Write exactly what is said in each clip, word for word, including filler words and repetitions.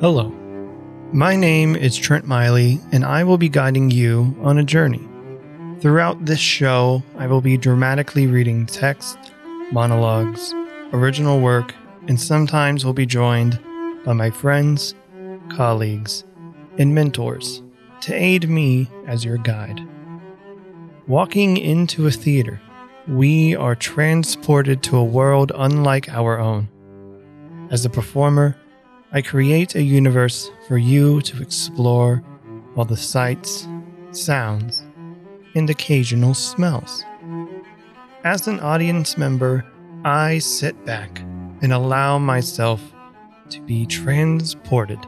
Hello, my name is Trent Miley, and I will be guiding you on a journey. Throughout this show, I will be dramatically reading text, monologues, original work, and sometimes will be joined by my friends, colleagues, and mentors to aid me as your guide. Walking into a theater, we are transported to a world unlike our own. As a performer, I create a universe for you to explore while the sights, sounds, and occasional smells. As an audience member, I sit back and allow myself to be transported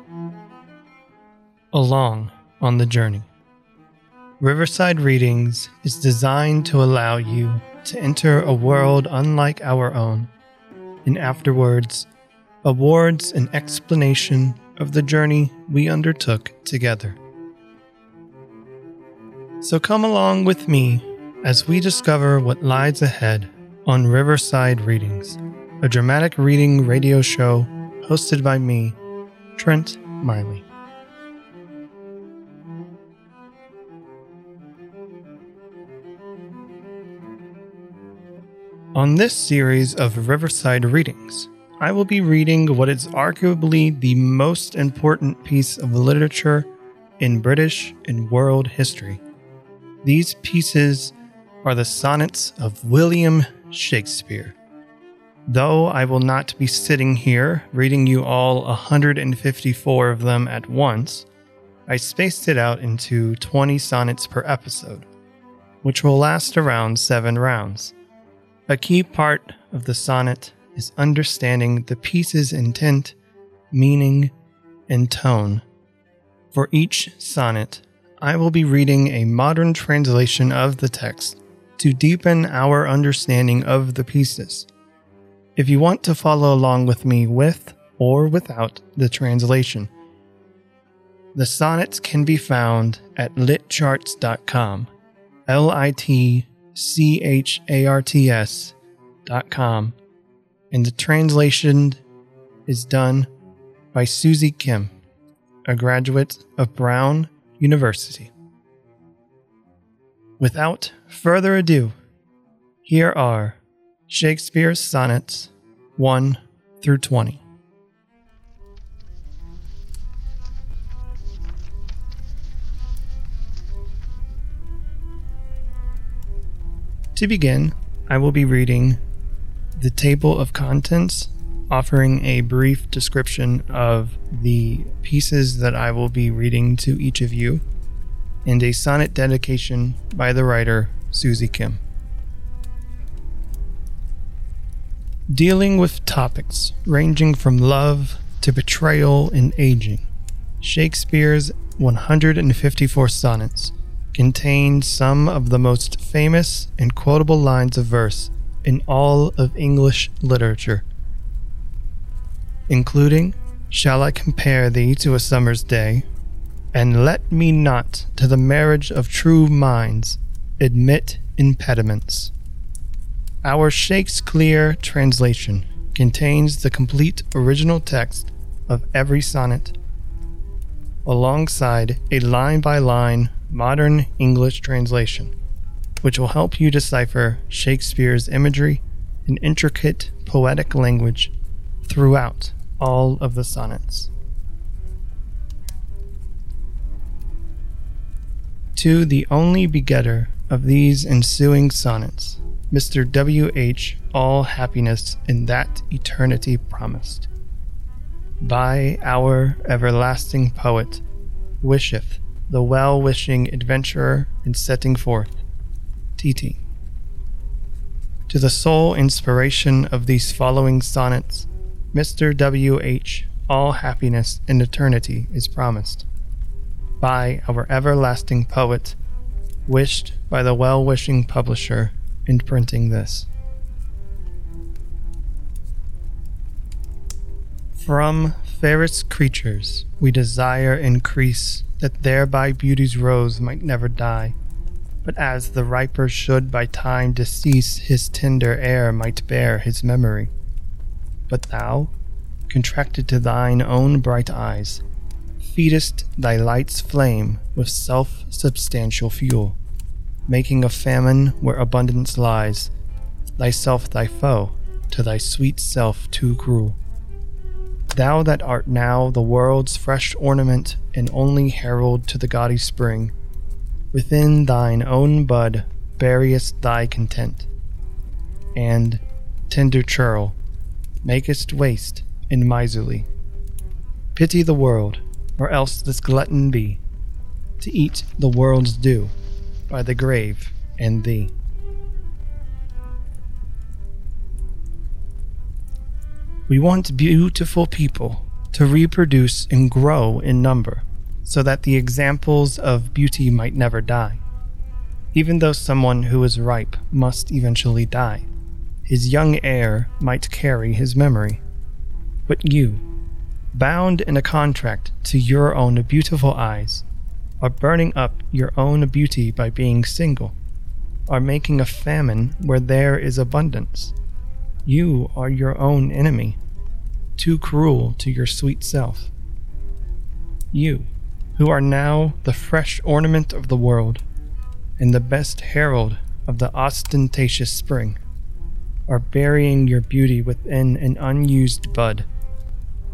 along on the journey. Riverside Readings is designed to allow you to enter a world unlike our own, and afterwards awards an explanation of the journey we undertook together. So come along with me as we discover what lies ahead on Riverside Readings, a dramatic reading radio show hosted by me, Trent Miley. On this series of Riverside Readings, I will be reading what is arguably the most important piece of literature in British and world history. These pieces are the sonnets of William Shakespeare. Though I will not be sitting here reading you all one hundred fifty-four of them at once, I spaced it out into twenty sonnets per episode, which will last around seven rounds. A key part of the sonnet is understanding the piece's intent, meaning, and tone. For each sonnet, I will be reading a modern translation of the text to deepen our understanding of the pieces. If you want to follow along with me with or without the translation, the sonnets can be found at lit charts dot com, L I T C H A R T S dot com, and the translation is done by Susie Kim, a graduate of Brown University. Without further ado, here are Shakespeare's sonnets one through twenty. To begin, I will be reading the table of contents, offering a brief description of the pieces that I will be reading to each of you, and a sonnet dedication by the writer Susie Kim. Dealing with topics ranging from love to betrayal and aging, Shakespeare's one hundred fifty-four sonnets contain some of the most famous and quotable lines of verse in all of English literature, including "Shall I compare thee to a summer's day?" and "Let me not to the marriage of true minds admit impediments." Our Shakespeare translation contains the complete original text of every sonnet, alongside a line-by-line modern English translation, which will help you decipher Shakespeare's imagery and intricate poetic language throughout all of the sonnets. To the only begetter of these ensuing sonnets, Mister W H all happiness in that eternity promised, by our everlasting poet, wisheth the well-wishing adventurer in setting forth, T T. To the sole inspiration of these following sonnets, Mister W H all happiness in eternity is promised, by our everlasting poet, wished by the well-wishing publisher in printing this. From fairest creatures we desire increase, that thereby beauty's rose might never die, but as the riper should by time decease, his tender heir might bear his memory. But thou, contracted to thine own bright eyes, feedest thy light's flame with self-substantial fuel, making a famine where abundance lies, thyself thy foe, to thy sweet self too cruel. Thou that art now the world's fresh ornament and only herald to the gaudy spring, within thine own bud buriest thy content, and, tender churl, makest waste and miserly. Pity the world, or else this glutton be, to eat the world's due by the grave and thee. We want beautiful people to reproduce and grow in number, so that the examples of beauty might never die, even though someone who is ripe must eventually die. His young heir might carry his memory. But you, bound in a contract to your own beautiful eyes, are burning up your own beauty by being single, are making a famine where there is abundance. You are your own enemy, too cruel to your sweet self. You, who are now the fresh ornament of the world, and the best herald of the ostentatious spring, are burying your beauty within an unused bud.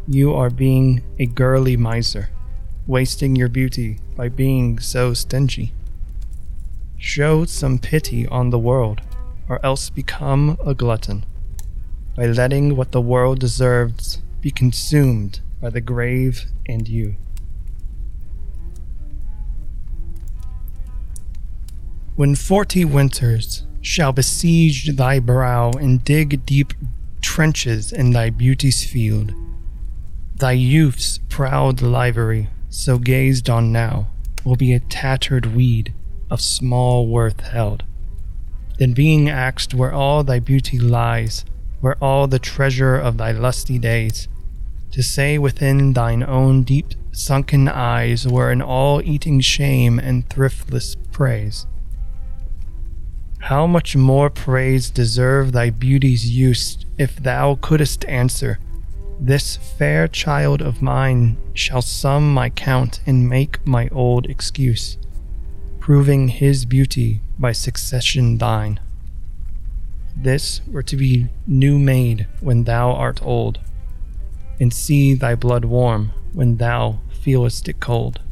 You are being a girly miser, wasting your beauty by being so stingy. Show some pity on the world, or else become a glutton, by letting what the world deserves be consumed by the grave and you. When forty winters shall besiege thy brow and dig deep trenches in thy beauty's field, thy youth's proud livery, so gazed on now, will be a tattered weed of small worth held. Then being axed where all thy beauty lies, where all the treasure of thy lusty days, to say within thine own deep sunken eyes were an all-eating shame and thriftless praise. How much more praise deserve thy beauty's use, if thou couldest answer, "This fair child of mine shall sum my count and make my old excuse," proving his beauty by succession thine. This were to be new made when thou art old, and see thy blood warm when thou feelest it cold.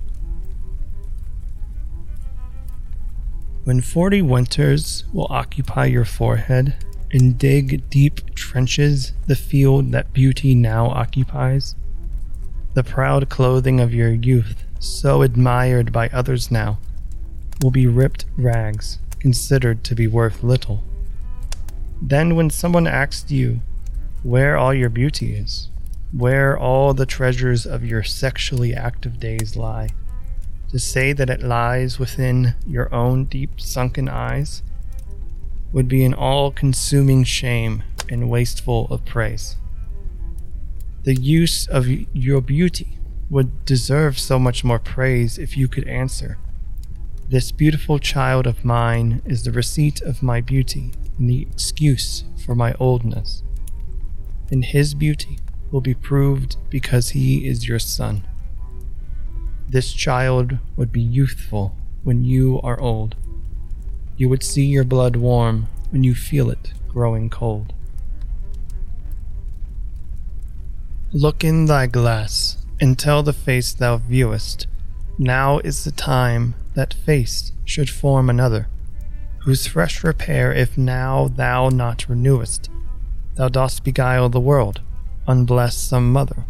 When forty winters will occupy your forehead and dig deep trenches the field that beauty now occupies, the proud clothing of your youth, so admired by others now, will be ripped rags, considered to be worth little. Then when someone asks you where all your beauty is, where all the treasures of your sexually active days lie, to say that it lies within your own deep sunken eyes would be an all-consuming shame and wasteful of praise. The use of your beauty would deserve so much more praise if you could answer, "This beautiful child of mine is the receipt of my beauty and the excuse for my oldness," and his beauty will be proved because he is your son. This child would be youthful when you are old. You would see your blood warm when you feel it growing cold. Look in thy glass, and tell the face thou viewest, now is the time that face should form another, whose fresh repair if now thou not renewest, thou dost beguile the world, unbless some mother.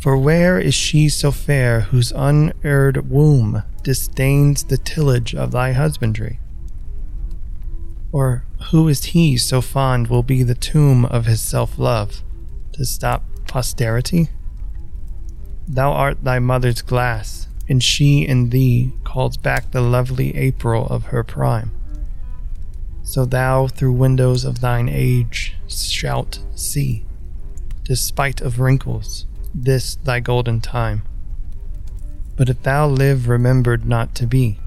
For where is she so fair whose unerred womb disdains the tillage of thy husbandry? Or who is he so fond will be the tomb of his self-love, to stop posterity? Thou art thy mother's glass, and she in thee calls back the lovely April of her prime. So thou through windows of thine age shalt see, despite of wrinkles, this thy golden time. But if thou live remembered not to be,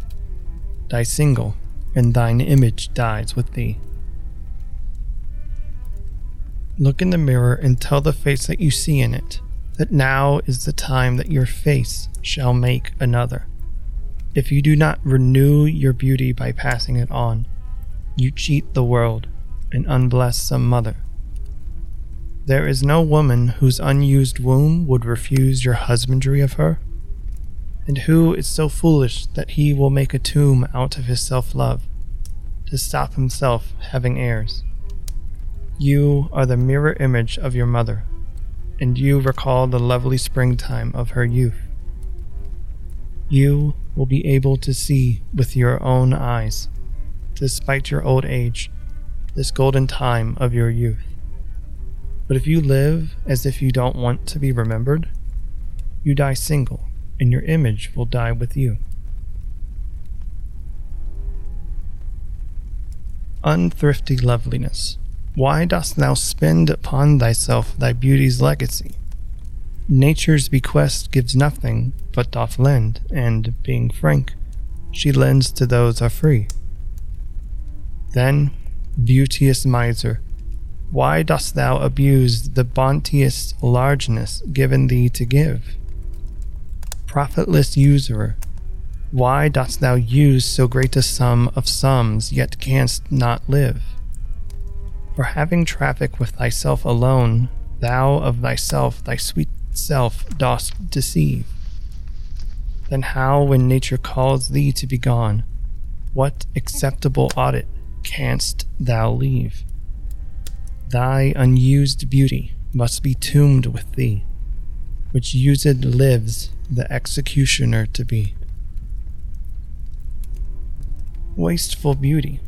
die single, and thine image dies with thee. Look in the mirror and tell the face that you see in it that now is the time that your face shall make another. If you do not renew your beauty by passing it on, you cheat the world and unbless some mother. There is no woman whose unused womb would refuse your husbandry of her, and who is so foolish that he will make a tomb out of his self-love to stop himself having heirs. You are the mirror image of your mother, and you recall the lovely springtime of her youth. You will be able to see with your own eyes, despite your old age, this golden time of your youth. But if you live as if you don't want to be remembered, you die single, and your image will die with you. Unthrifty loveliness, why dost thou spend upon thyself thy beauty's legacy? Nature's bequest gives nothing, but doth lend, and, being frank, she lends to those are free. Then, beauteous miser, why dost thou abuse the bounteous largeness given thee to give? Profitless usurer, why dost thou use so great a sum of sums, yet canst not live? For having traffic with thyself alone, thou of thyself thy sweet self dost deceive. Then how, when nature calls thee to be gone, what acceptable audit canst thou leave? Thy unused beauty must be tombed with thee, which used lives the executioner to be. Wasteful beauty,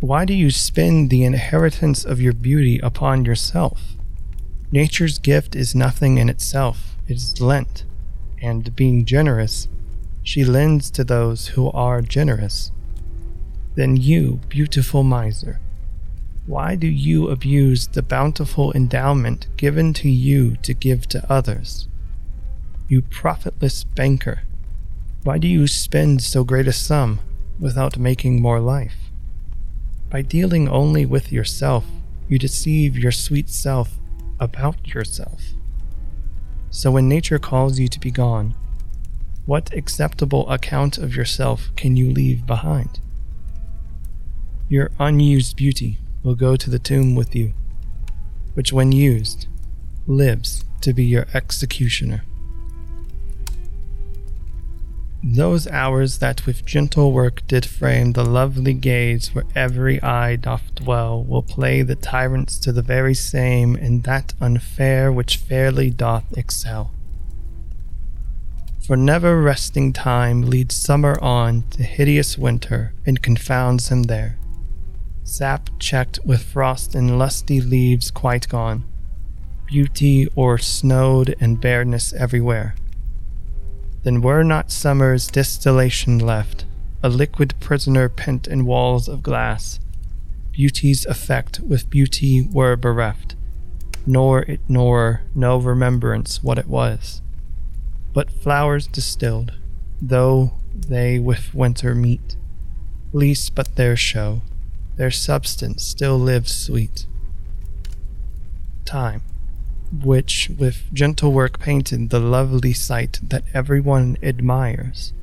why do you spend the inheritance of your beauty upon yourself? Nature's gift is nothing in itself, it is lent, and being generous, she lends to those who are generous. Then you, beautiful miser, why do you abuse the bountiful endowment given to you to give to others? You profitless banker, why do you spend so great a sum without making more life? By dealing only with yourself, you deceive your sweet self about yourself. So when nature calls you to be gone, what acceptable account of yourself can you leave behind? Your unused beauty will go to the tomb with you, which when used, lives to be your executioner. Those hours that with gentle work did frame the lovely gaze where every eye doth dwell will play the tyrants to the very same in that unfair which fairly doth excel. For never resting time leads summer on to hideous winter and confounds him there, sap checked with frost and lusty leaves quite gone, beauty o'ersnowed and bareness everywhere. Then were not summer's distillation left, a liquid prisoner pent in walls of glass, beauty's effect with beauty were bereft, nor it nor no remembrance what it was, but flowers distilled, though they with winter meet, least but their show, their substance still lives sweet. Time, which with gentle work painted the lovely sight that everyone admires,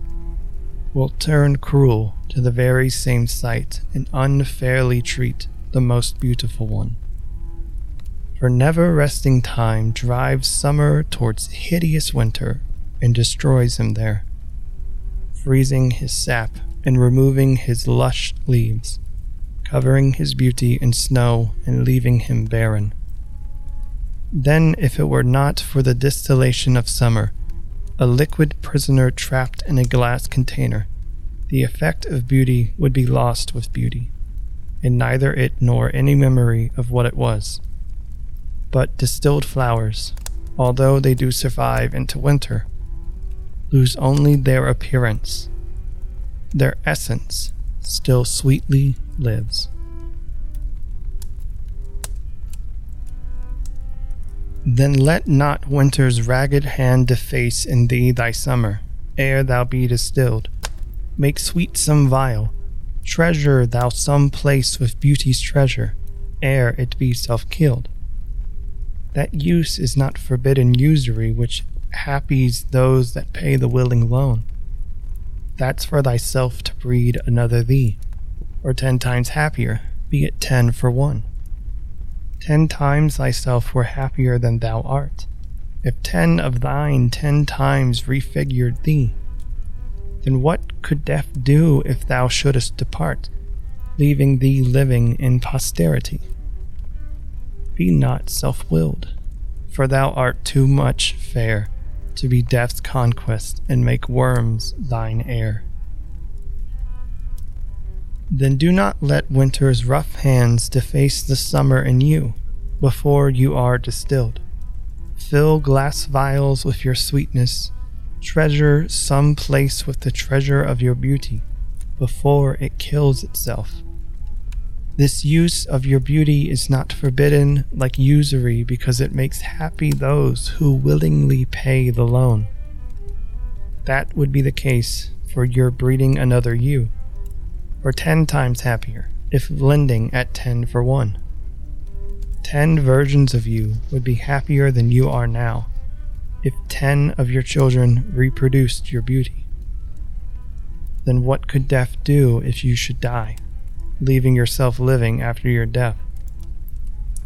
will turn cruel to the very same sight and unfairly treat the most beautiful one. For never resting time drives summer towards hideous winter and destroys him there, freezing his sap and removing his lush leaves, covering his beauty in snow and leaving him barren. Then, if it were not for the distillation of summer, a liquid prisoner trapped in a glass container, the effect of beauty would be lost with beauty, and neither it nor any memory of what it was. But distilled flowers, although they do survive into winter, lose only their appearance. Their essence still sweetly lives. Then let not winter's ragged hand deface in thee thy summer, ere thou be distilled. Make sweet some vial, treasure thou some place with beauty's treasure, ere it be self-killed. that use is not forbidden usury, which happies those that pay the willing loan. That's for thyself to breed another thee, or ten times happier, be it ten for one. Ten times thyself were happier than thou art, if ten of thine ten times refigured thee. Then what could death do if thou shouldest depart, leaving thee living in posterity? Be not self-willed, for thou art too much fair to be death's conquest and make worms thine heir. Then do not let winter's rough hands deface the summer in you before you are distilled. Fill glass vials with your sweetness, treasure some place with the treasure of your beauty before it kills itself. This use of your beauty is not forbidden like usury, because it makes happy those who willingly pay the loan. That would be the case for your breeding another you, or ten times happier, if lending at ten for one. Ten versions of you would be happier than you are now, if ten of your children reproduced your beauty. Then what could death do if you should die, leaving yourself living after your death?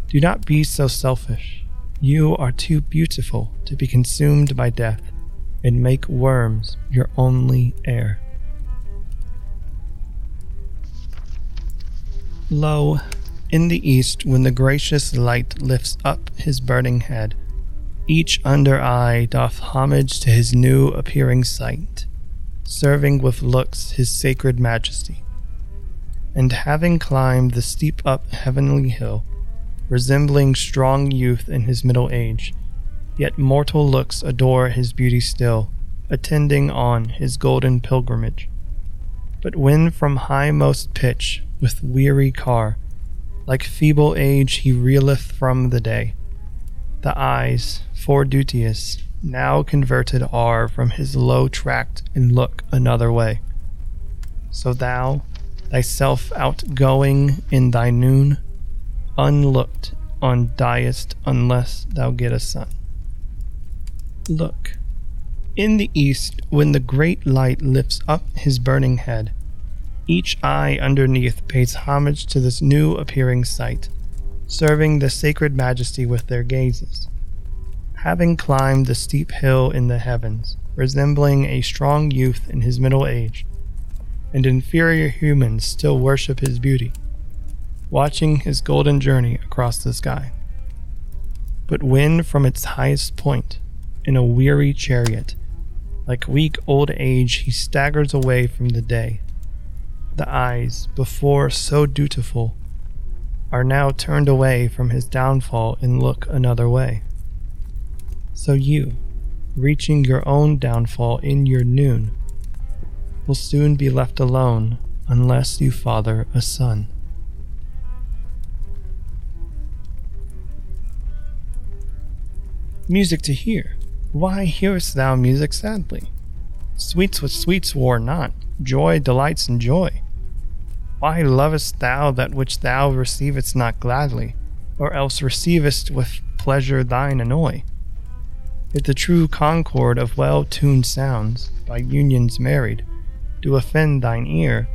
Do not be so selfish. You are too beautiful to be consumed by death and make worms your only heir. Lo, in the east, when the gracious light lifts up his burning head, each under eye doth homage to his new appearing sight, serving with looks his sacred majesty. And having climbed the steep up heavenly hill, resembling strong youth in his middle age, yet mortal looks adore his beauty still, attending on his golden pilgrimage. But when from highmost pitch, with weary car, like feeble age he reeleth from the day, the eyes, for duteous, now converted are from his low tract and look another way. So thou, thyself outgoing in thy noon, unlooked on diest unless thou get a sun. Look, in the east, when the great light lifts up his burning head, each eye underneath pays homage to this new appearing sight, serving the sacred majesty with their gazes. Having climbed the steep hill in the heavens, resembling a strong youth in his middle age, and inferior humans still worship his beauty, watching his golden journey across the sky. But when from its highest point, in a weary chariot, like weak old age he staggers away from the day, the eyes, before so dutiful, are now turned away from his downfall and look another way. So you, reaching your own downfall in your noon, will soon be left alone unless you father a son. Music to hear. Why hearest thou music sadly? Sweets with sweets war not, joy delights in joy. Why lovest thou that which thou receivest not gladly, or else receivest with pleasure thine annoy? If the true concord of well-tuned sounds, by unions married, do offend thine ear,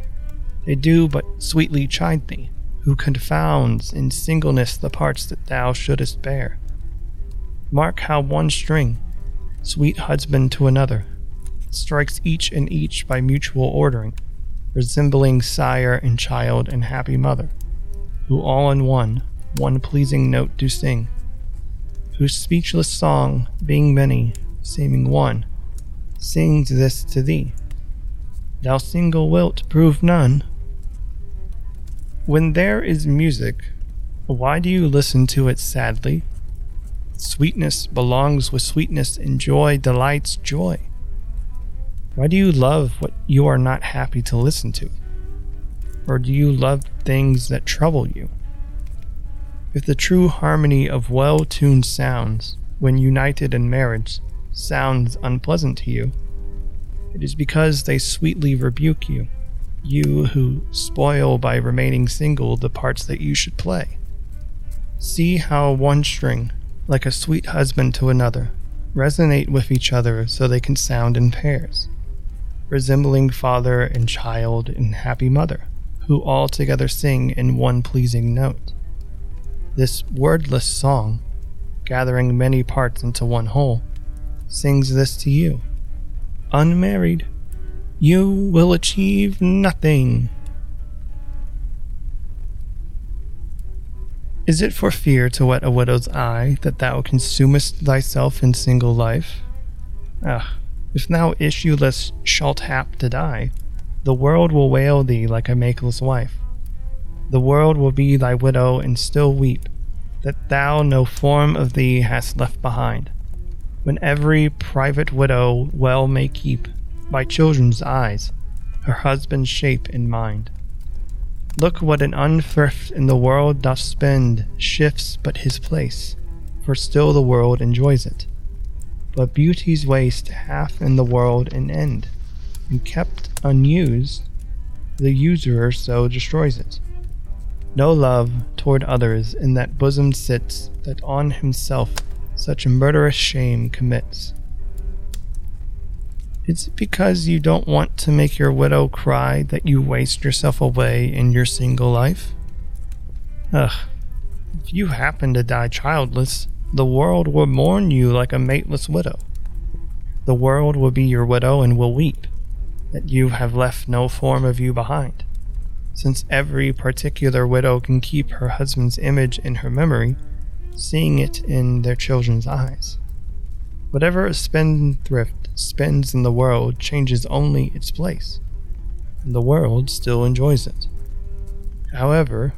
they do but sweetly chide thee, who confounds in singleness the parts that thou shouldest bear. Mark how one string, sweet husband to another, strikes each and each by mutual ordering, resembling sire and child and happy mother, who all in one, one pleasing note do sing, whose speechless song, being many, seeming one, sings this to thee: thou single wilt prove none. When there is music, why do you listen to it sadly? Sweetness belongs with sweetness, and joy delights joy. Why do you love what you are not happy to listen to? Or do you love things that trouble you? If the true harmony of well-tuned sounds, when united in marriage, sounds unpleasant to you, it is because they sweetly rebuke you, you who spoil by remaining single the parts that you should play. See how one string, like a sweet husband to another, resonate with each other so they can sound in pairs, resembling father and child and happy mother, who all together sing in one pleasing note. This wordless song, gathering many parts into one whole, sings this to you. Unmarried, you will achieve nothing. Is it for fear to wet a widow's eye that thou consumest thyself in single life? Ah, if thou issueless shalt hap to die, the world will wail thee like a makeless wife. The world will be thy widow and still weep, that thou no form of thee hast left behind, when every private widow well may keep, by children's eyes, her husband's shape in mind. Look what an unthrift in the world doth spend shifts but his place, for still the world enjoys it. But beauty's waste hath in the world an end, and kept unused, the usurer so destroys it. No love toward others in that bosom sits that on himself such murderous shame commits. It's because you don't want to make your widow cry that you waste yourself away in your single life? Ugh, if you happen to die childless, the world will mourn you like a mateless widow. The world will be your widow and will weep, that you have left no form of you behind. Since every particular widow can keep her husband's image in her memory, seeing it in their children's eyes. Whatever a spendthrift spends in the world changes only its place, and the world still enjoys it. However,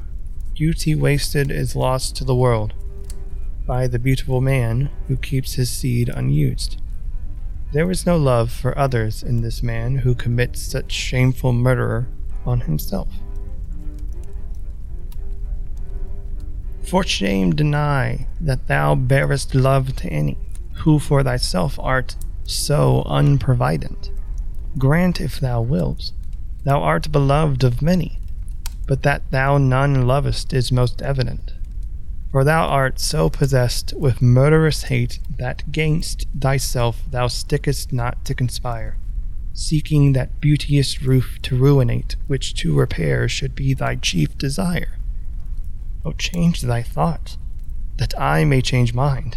beauty wasted is lost to the world by the beautiful man who keeps his seed unused. There is no love for others in this man who commits such shameful murder on himself. For shame deny that thou bearest love to any, who for thyself art so unprovident. Grant if thou wilt, thou art beloved of many, but that thou none lovest is most evident. For thou art so possessed with murderous hate that 'gainst thyself thou stickest not to conspire, seeking that beauteous roof to ruinate, which to repair should be thy chief desire. O change thy thought, that I may change mine.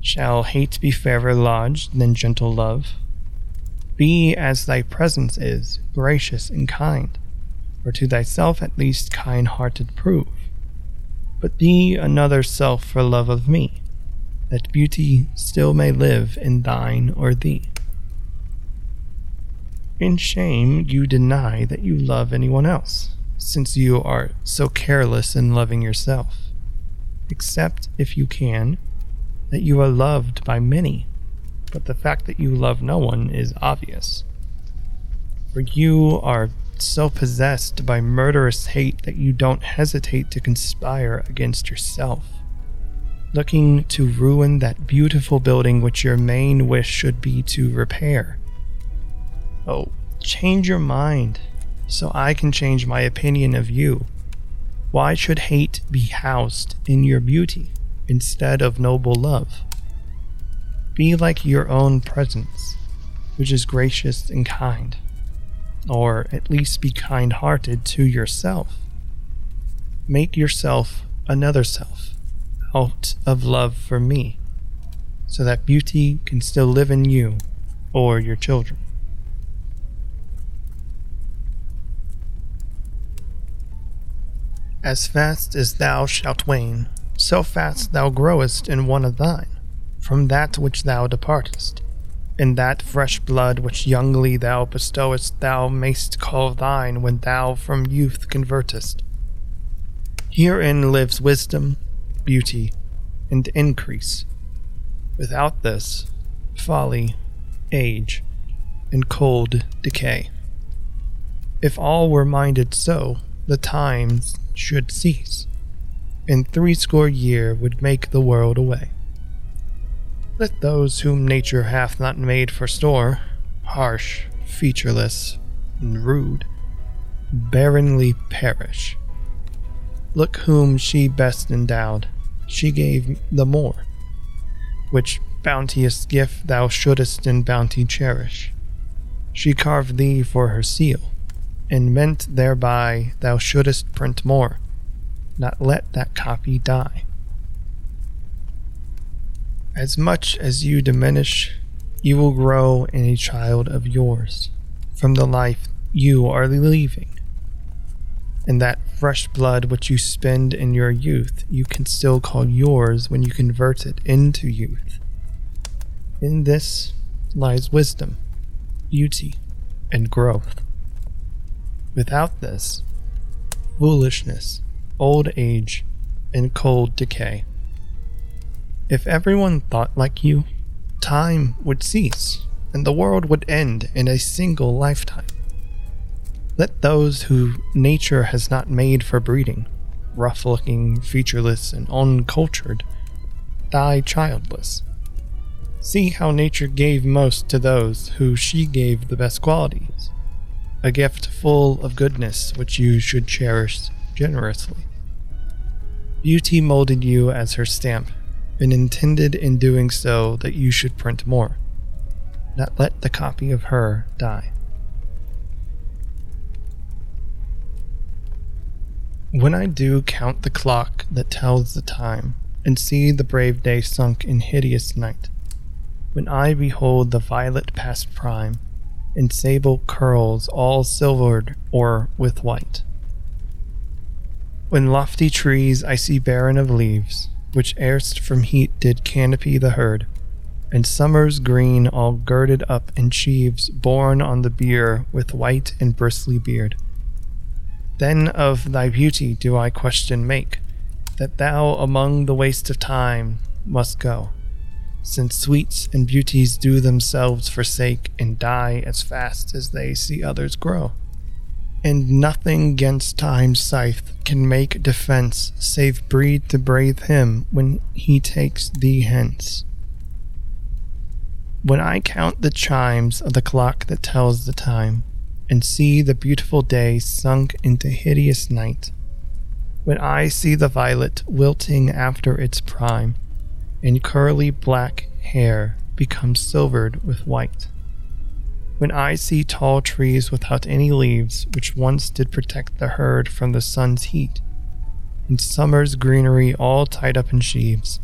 Shall hate be fairer lodged than gentle love? Be as thy presence is, gracious and kind, or to thyself at least kind-hearted prove. But be another self for love of me, that beauty still may live in thine or thee. In shame you deny that you love anyone else, since you are so careless in loving yourself. Except, if you can, that you are loved by many, but the fact that you love no one is obvious. For you are so possessed by murderous hate that you don't hesitate to conspire against yourself, looking to ruin that beautiful building which your main wish should be to repair. Oh, change your mind, so I can change my opinion of you. Why should hate be housed in your beauty instead of noble love? Be like your own presence, which is gracious and kind, or at least be kind-hearted to yourself. Make yourself another self, out of love for me, so that beauty can still live in you or your children. As fast as thou shalt wane, so fast thou growest in one of thine, from that which thou departest. In that fresh blood which youngly thou bestowest thou mayst call thine when thou from youth convertest. Herein lives wisdom, beauty, and increase. Without this, folly, age, and cold decay. If all were minded so, the times should cease, and threescore year would make the world away. Let those whom nature hath not made for store, harsh, featureless, and rude, barrenly perish. Look whom she best endowed, she gave the more, which bounteous gift thou shouldest in bounty cherish. She carved thee for her seal, and meant thereby thou shouldest print more, not let that copy die. As much as you diminish, you will grow in a child of yours, from the life you are leaving. And that fresh blood which you spend in your youth, you can still call yours when you convert it into youth. In this lies wisdom, beauty, and growth. Without this, foolishness, old age, and cold decay. If everyone thought like you, time would cease, and the world would end in a single lifetime. Let those who nature has not made for breeding, rough-looking, featureless, and uncultured, die childless. See how nature gave most to those who she gave the best qualities, a gift full of goodness which you should cherish generously. Beauty molded you as her stamp, and intended in doing so that you should print more, not let the copy of her die. When I do count the clock that tells the time, and see the brave day sunk in hideous night, when I behold the violet past prime, and sable curls all silvered or with white. When lofty trees I see barren of leaves, which erst from heat did canopy the herd, and summer's green all girded up in sheaves borne on the bier with white and bristly beard. Then of thy beauty do I question make, that thou among the waste of time must go, since sweets and beauties do themselves forsake and die as fast as they see others grow. And nothing gainst time's scythe can make defense save breed to brave him when he takes thee hence. When I count the chimes of the clock that tells the time, and see the beautiful day sunk into hideous night, when I see the violet wilting after its prime, and curly black hair becomes silvered with white. When I see tall trees without any leaves, which once did protect the herd from the sun's heat, and summer's greenery all tied up in sheaves,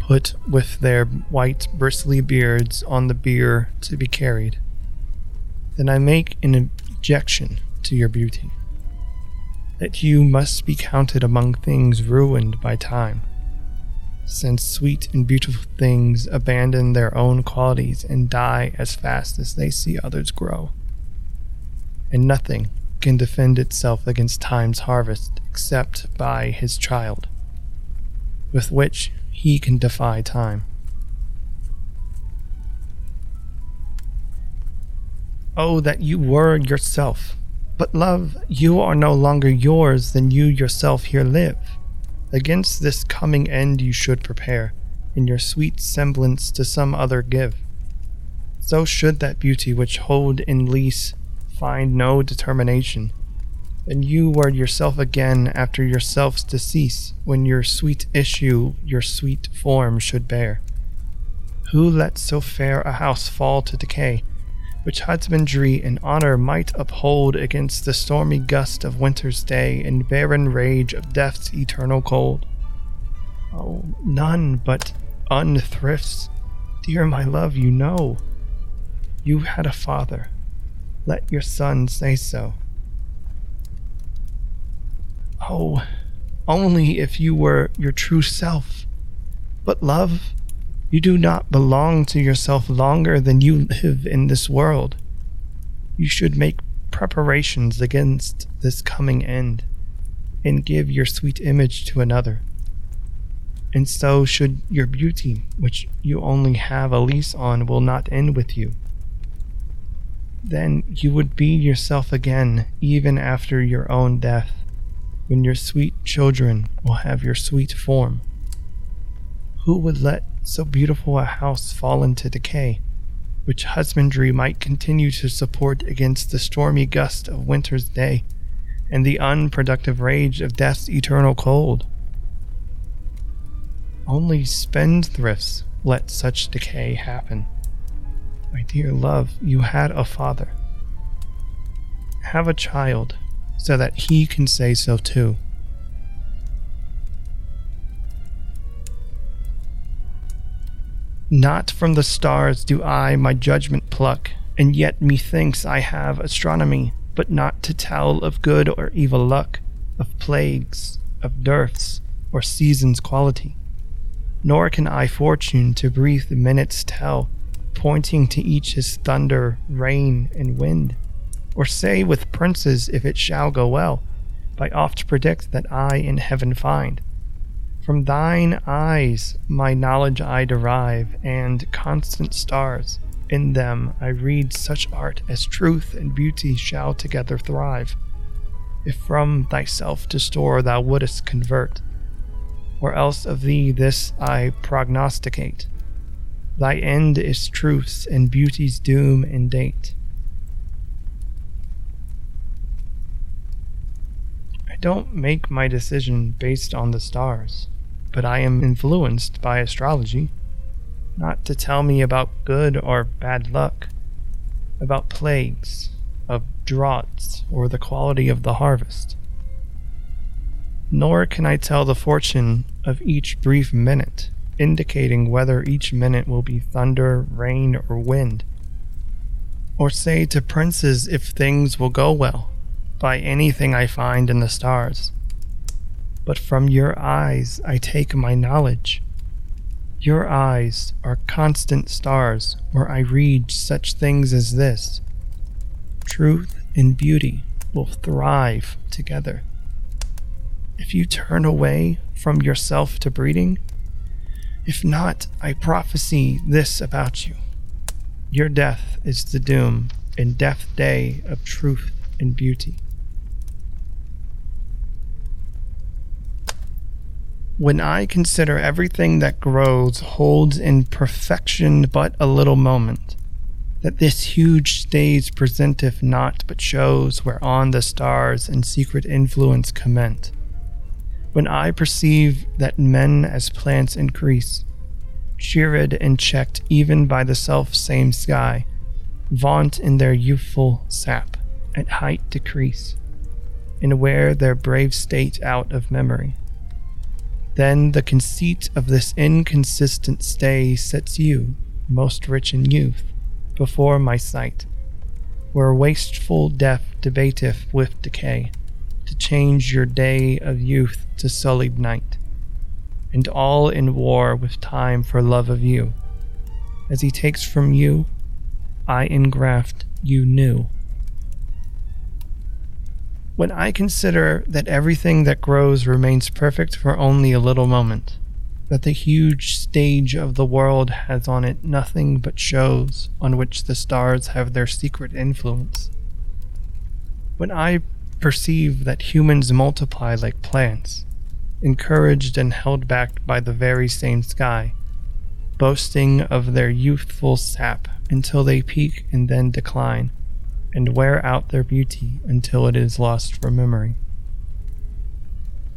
put with their white bristly beards on the bier to be carried, then I make an objection to your beauty, that you must be counted among things ruined by time, since sweet and beautiful things abandon their own qualities and die as fast as they see others grow. And nothing can defend itself against time's harvest except by his child, with which he can defy time. Oh, that you were yourself! But love, you are no longer yours than you yourself here live. Against this coming end you should prepare, and your sweet semblance to some other give. So should that beauty which hold in lease find no determination, and you were yourself again after yourself's decease, when your sweet issue your sweet form should bear. Who let so fair a house fall to decay, which husbandry and honor might uphold against the stormy gust of winter's day and barren rage of death's eternal cold? Oh, none but unthrifts, dear my love, you know. You had a father. Let your son say so. Oh, only if you were your true self. But love, you do not belong to yourself longer than you live in this world. You should make preparations against this coming end, and give your sweet image to another. And so should your beauty, which you only have a lease on, will not end with you. Then you would be yourself again, even after your own death, when your sweet children will have your sweet form. Who would let so beautiful a house fall into decay, which husbandry might continue to support against the stormy gust of winter's day, and the unproductive rage of death's eternal cold? Only spendthrifts let such decay happen. My dear love, you had a father. Have a child, so that he can say so too. Not from the stars do I my judgment pluck, and yet methinks I have astronomy, but not to tell of good or evil luck, of plagues, of dearths, or seasons' quality. Nor can I fortune to breathe the minutes tell, pointing to each his thunder, rain, and wind, or say with princes if it shall go well, by oft predict that I in heaven find. From thine eyes my knowledge I derive, and constant stars, in them I read such art as truth and beauty shall together thrive, if from thyself to store thou wouldest convert, or else of thee this I prognosticate. Thy end is truth's and beauty's doom and date. I don't make my decision based on the stars, but I am influenced by astrology, not to tell me about good or bad luck, about plagues, of droughts, or the quality of the harvest. Nor can I tell the fortune of each brief minute, indicating whether each minute will be thunder, rain, or wind, or say to princes if things will go well, by anything I find in the stars. But from your eyes I take my knowledge. Your eyes are constant stars, where I read such things as this. Truth and beauty will thrive together. If you turn away from yourself to breeding, if not, I prophesy this about you. Your death is the doom and death day of truth and beauty. When I consider everything that grows holds in perfection but a little moment, that this huge stage presenteth not but shows whereon the stars and secret influence comment. When I perceive that men as plants increase, cheered and checked even by the self-same sky, vaunt in their youthful sap, at height decrease, and wear their brave state out of memory. Then the conceit of this inconstant stay sets you, most rich in youth, before my sight, where wasteful death debateth with decay, to change your day of youth to sullied night, and all in war with time for love of you. As he takes from you, I engraft you new. When I consider that everything that grows remains perfect for only a little moment, that the huge stage of the world has on it nothing but shows on which the stars have their secret influence. When I perceive that humans multiply like plants, encouraged and held back by the very same sky, boasting of their youthful sap until they peak and then decline, and wear out their beauty until it is lost from memory.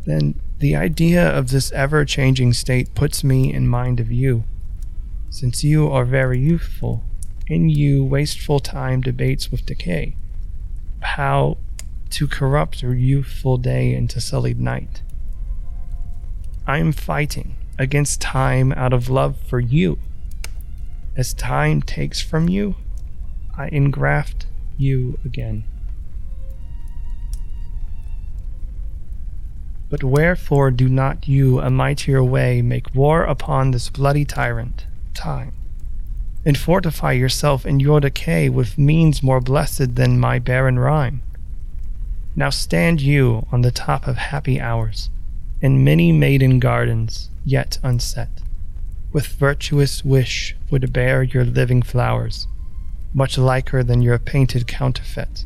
Then the idea of this ever-changing state puts me in mind of you. Since you are very youthful, in you wasteful time debates with decay, how to corrupt your youthful day into sullied night. I am fighting against time out of love for you. As time takes from you, I engraft you again. But wherefore do not you a mightier way make war upon this bloody tyrant, time, and fortify yourself in your decay with means more blessed than my barren rhyme? Now stand you on the top of happy hours, in many maiden gardens yet unset, with virtuous wish would bear your living flowers, much liker than your painted counterfeit.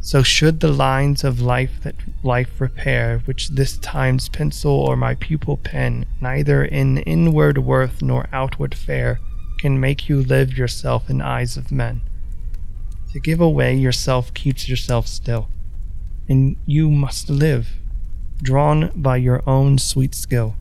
So should the lines of life that life repair, which this time's pencil or my pupil pen, neither in inward worth nor outward fair, can make you live yourself in eyes of men. To give away yourself keeps yourself still, and you must live, drawn by your own sweet skill.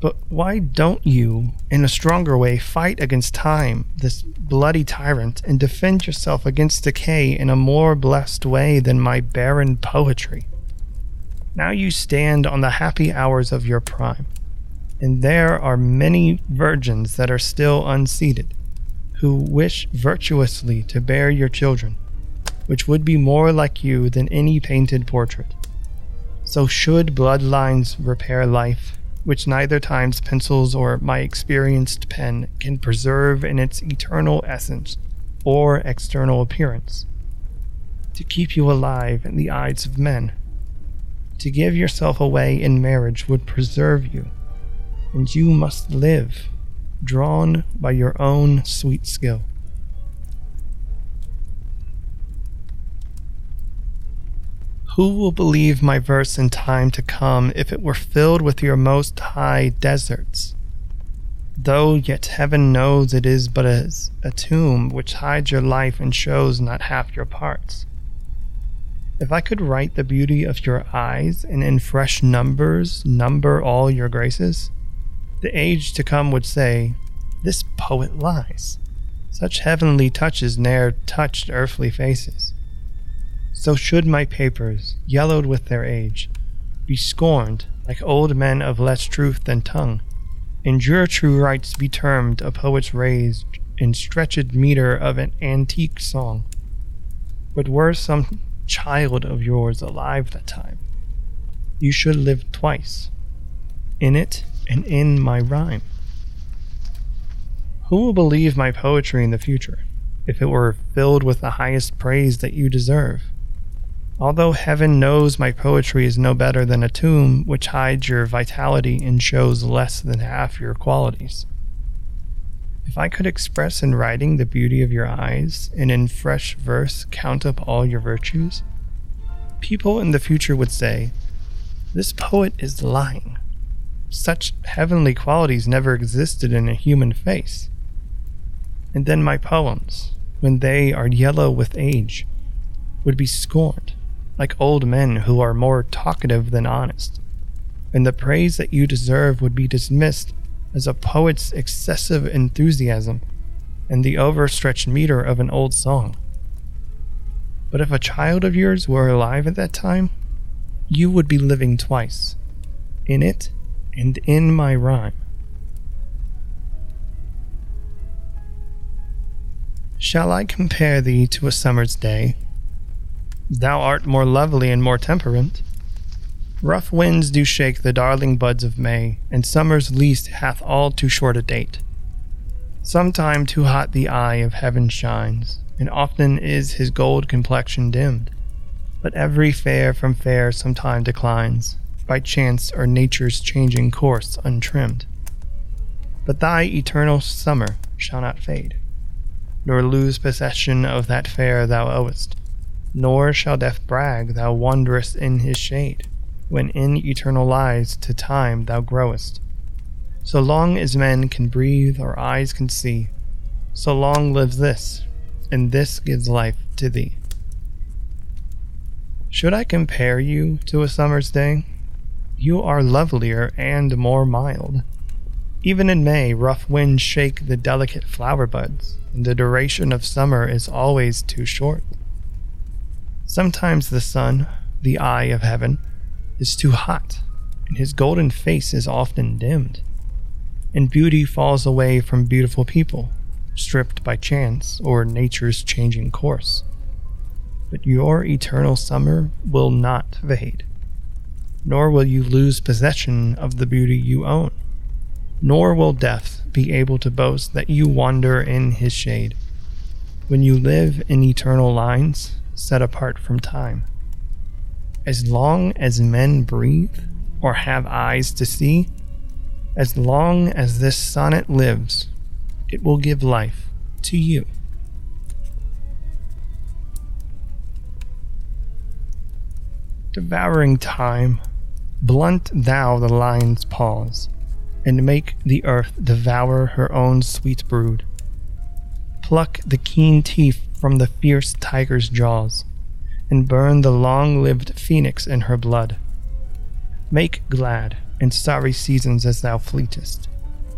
But why don't you, in a stronger way, fight against time, this bloody tyrant, and defend yourself against decay in a more blessed way than my barren poetry? Now you stand on the happy hours of your prime, and there are many virgins that are still unseated, who wish virtuously to bear your children, which would be more like you than any painted portrait. So should bloodlines repair life, which neither time's pencils or my experienced pen can preserve in its eternal essence or external appearance, to keep you alive in the eyes of men. To give yourself away in marriage would preserve you, and you must live, drawn by your own sweet skill. Who will believe my verse in time to come if it were filled with your most high deserts? Though yet heaven knows it is but a, a tomb which hides your life and shows not half your parts. If I could write the beauty of your eyes and in fresh numbers number all your graces, the age to come would say, "This poet lies. Such heavenly touches ne'er touched earthly faces." So should my papers, yellowed with their age, be scorned like old men of less truth than tongue, and your true rights be termed a poet's raised in stretched meter of an antique song. But were some child of yours alive that time, you should live twice, in it and in my rhyme. Who will believe my poetry in the future, if it were filled with the highest praise that you deserve? Although heaven knows my poetry is no better than a tomb which hides your vitality and shows less than half your qualities. If I could express in writing the beauty of your eyes and in fresh verse count up all your virtues, people in the future would say, "This poet is lying. Such heavenly qualities never existed in a human face." And then my poems, when they are yellow with age, would be scorned, like old men who are more talkative than honest, and the praise that you deserve would be dismissed as a poet's excessive enthusiasm and the overstretched meter of an old song. But if a child of yours were alive at that time, you would be living twice, in it and in my rhyme. Shall I compare thee to a summer's day? Thou art more lovely and more temperate. Rough winds do shake the darling buds of May, and summer's lease hath all too short a date. Sometime too hot the eye of heaven shines, and often is his gold complexion dimmed. But every fair from fair sometime declines, by chance or nature's changing course untrimmed. But thy eternal summer shall not fade, nor lose possession of that fair thou owest. Nor shall death brag thou wanderest in his shade, when in eternal lies to time thou growest. So long as men can breathe or eyes can see, so long lives this, and this gives life to thee. Should I compare you to a summer's day? You are lovelier and more mild. Even in May, rough winds shake the delicate flower buds, and the duration of summer is always too short. Sometimes the sun, the eye of heaven, is too hot, and his golden face is often dimmed, and beauty falls away from beautiful people, stripped by chance or nature's changing course. But your eternal summer will not fade, nor will you lose possession of the beauty you own, nor will death be able to boast that you wander in his shade, when you live in eternal lines, set apart from time. As long as men breathe or have eyes to see, as long as this sonnet lives, it will give life to you. Devouring time, blunt thou the lion's paws, and make the earth devour her own sweet brood. Pluck the keen teeth from the fierce tiger's jaws, and burn the long-lived phoenix in her blood. Make glad, and sorry seasons as thou fleetest,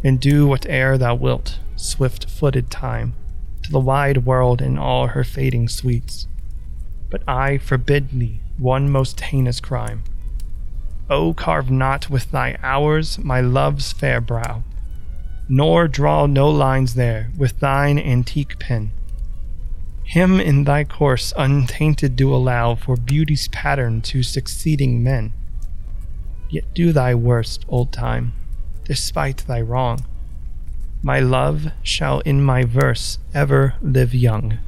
and do whate'er thou wilt, swift-footed time, to the wide world and all her fading sweets. But I forbid thee one most heinous crime. O carve not with thy hours my love's fair brow, nor draw no lines there with thine antique pen. Him in thy course untainted do allow for beauty's pattern to succeeding men. Yet do thy worst, old time, despite thy wrong. My love shall in my verse ever live young.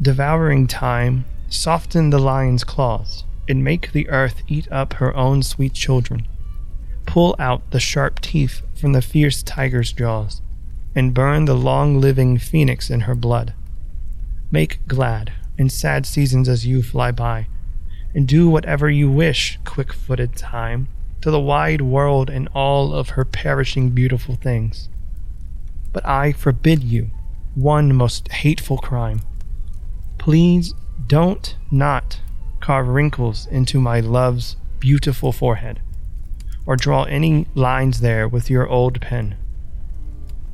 Devouring time, soften the lion's claws, and make the earth eat up her own sweet children. Pull out the sharp teeth from the fierce tiger's jaws, and burn the long-living phoenix in her blood. Make glad and sad seasons as you fly by, and do whatever you wish, quick-footed time, to the wide world and all of her perishing beautiful things. But I forbid you one most hateful crime. Please don't not carve wrinkles into my love's beautiful forehead, or draw any lines there with your old pen.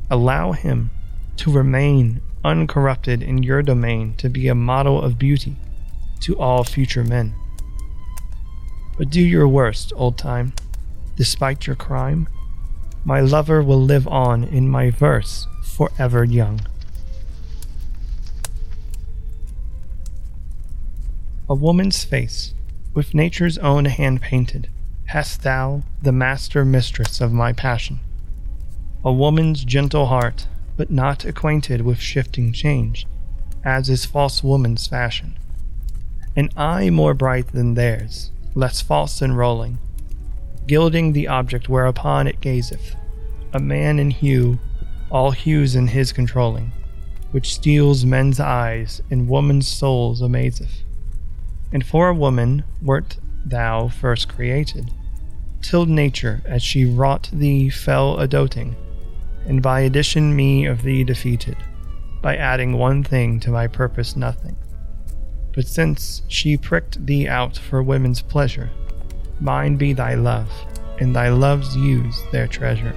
Allow him to remain uncorrupted in your domain, to be a model of beauty to all future men. But do your worst, old time, despite your crime. My lover will live on in my verse forever young. A woman's face, with nature's own hand painted, hast thou, the master mistress of my passion. A woman's gentle heart, but not acquainted with shifting change, as is false woman's fashion. An eye more bright than theirs, less false and rolling, gilding the object whereupon it gazeth. A man in hue, all hues in his controlling, which steals men's eyes and woman's souls amazeth. And for a woman wert thou first created, till nature, as she wrought thee, fell a-doting, and by addition me of thee defeated, by adding one thing to my purpose nothing. But since she pricked thee out for women's pleasure, mine be thy love, and thy loves use their treasure.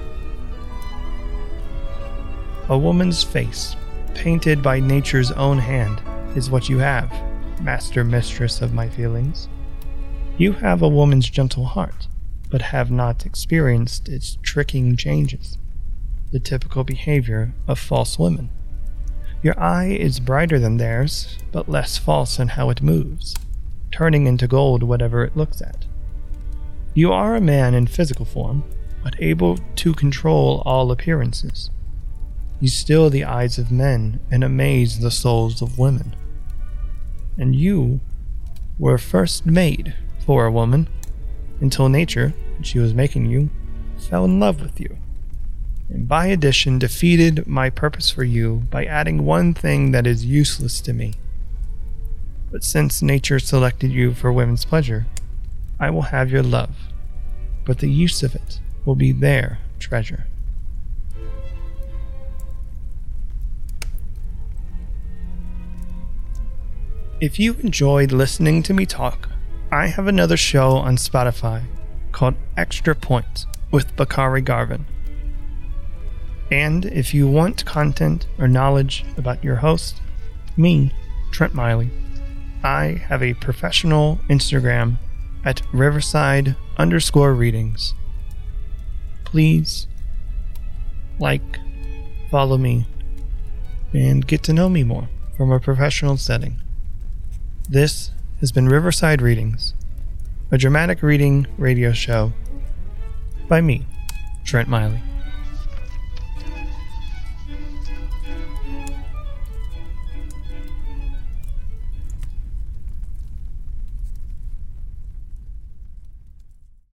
A woman's face, painted by nature's own hand, is what you have, master mistress of my feelings. You have a woman's gentle heart, but have not experienced its tricking changes, the typical behavior of false women. Your eye is brighter than theirs, but less false in how it moves, turning into gold whatever it looks at. You are a man in physical form, but able to control all appearances. You still the eyes of men and amaze the souls of women. And you were first made for a woman, until nature, when she was making you, fell in love with you, and by addition defeated my purpose for you by adding one thing that is useless to me. But since nature selected you for women's pleasure, I will have your love, but the use of it will be their treasure. If you enjoyed listening to me talk, I have another show on Spotify called Extra Points with Bakari Garvin. And if you want content or knowledge about your host, me, Trent Miley, I have a professional Instagram at Riverside underscore readings. Please like, follow me, and get to know me more from a professional setting. This has been Riverside Readings, a dramatic reading radio show by me, Trent Miley.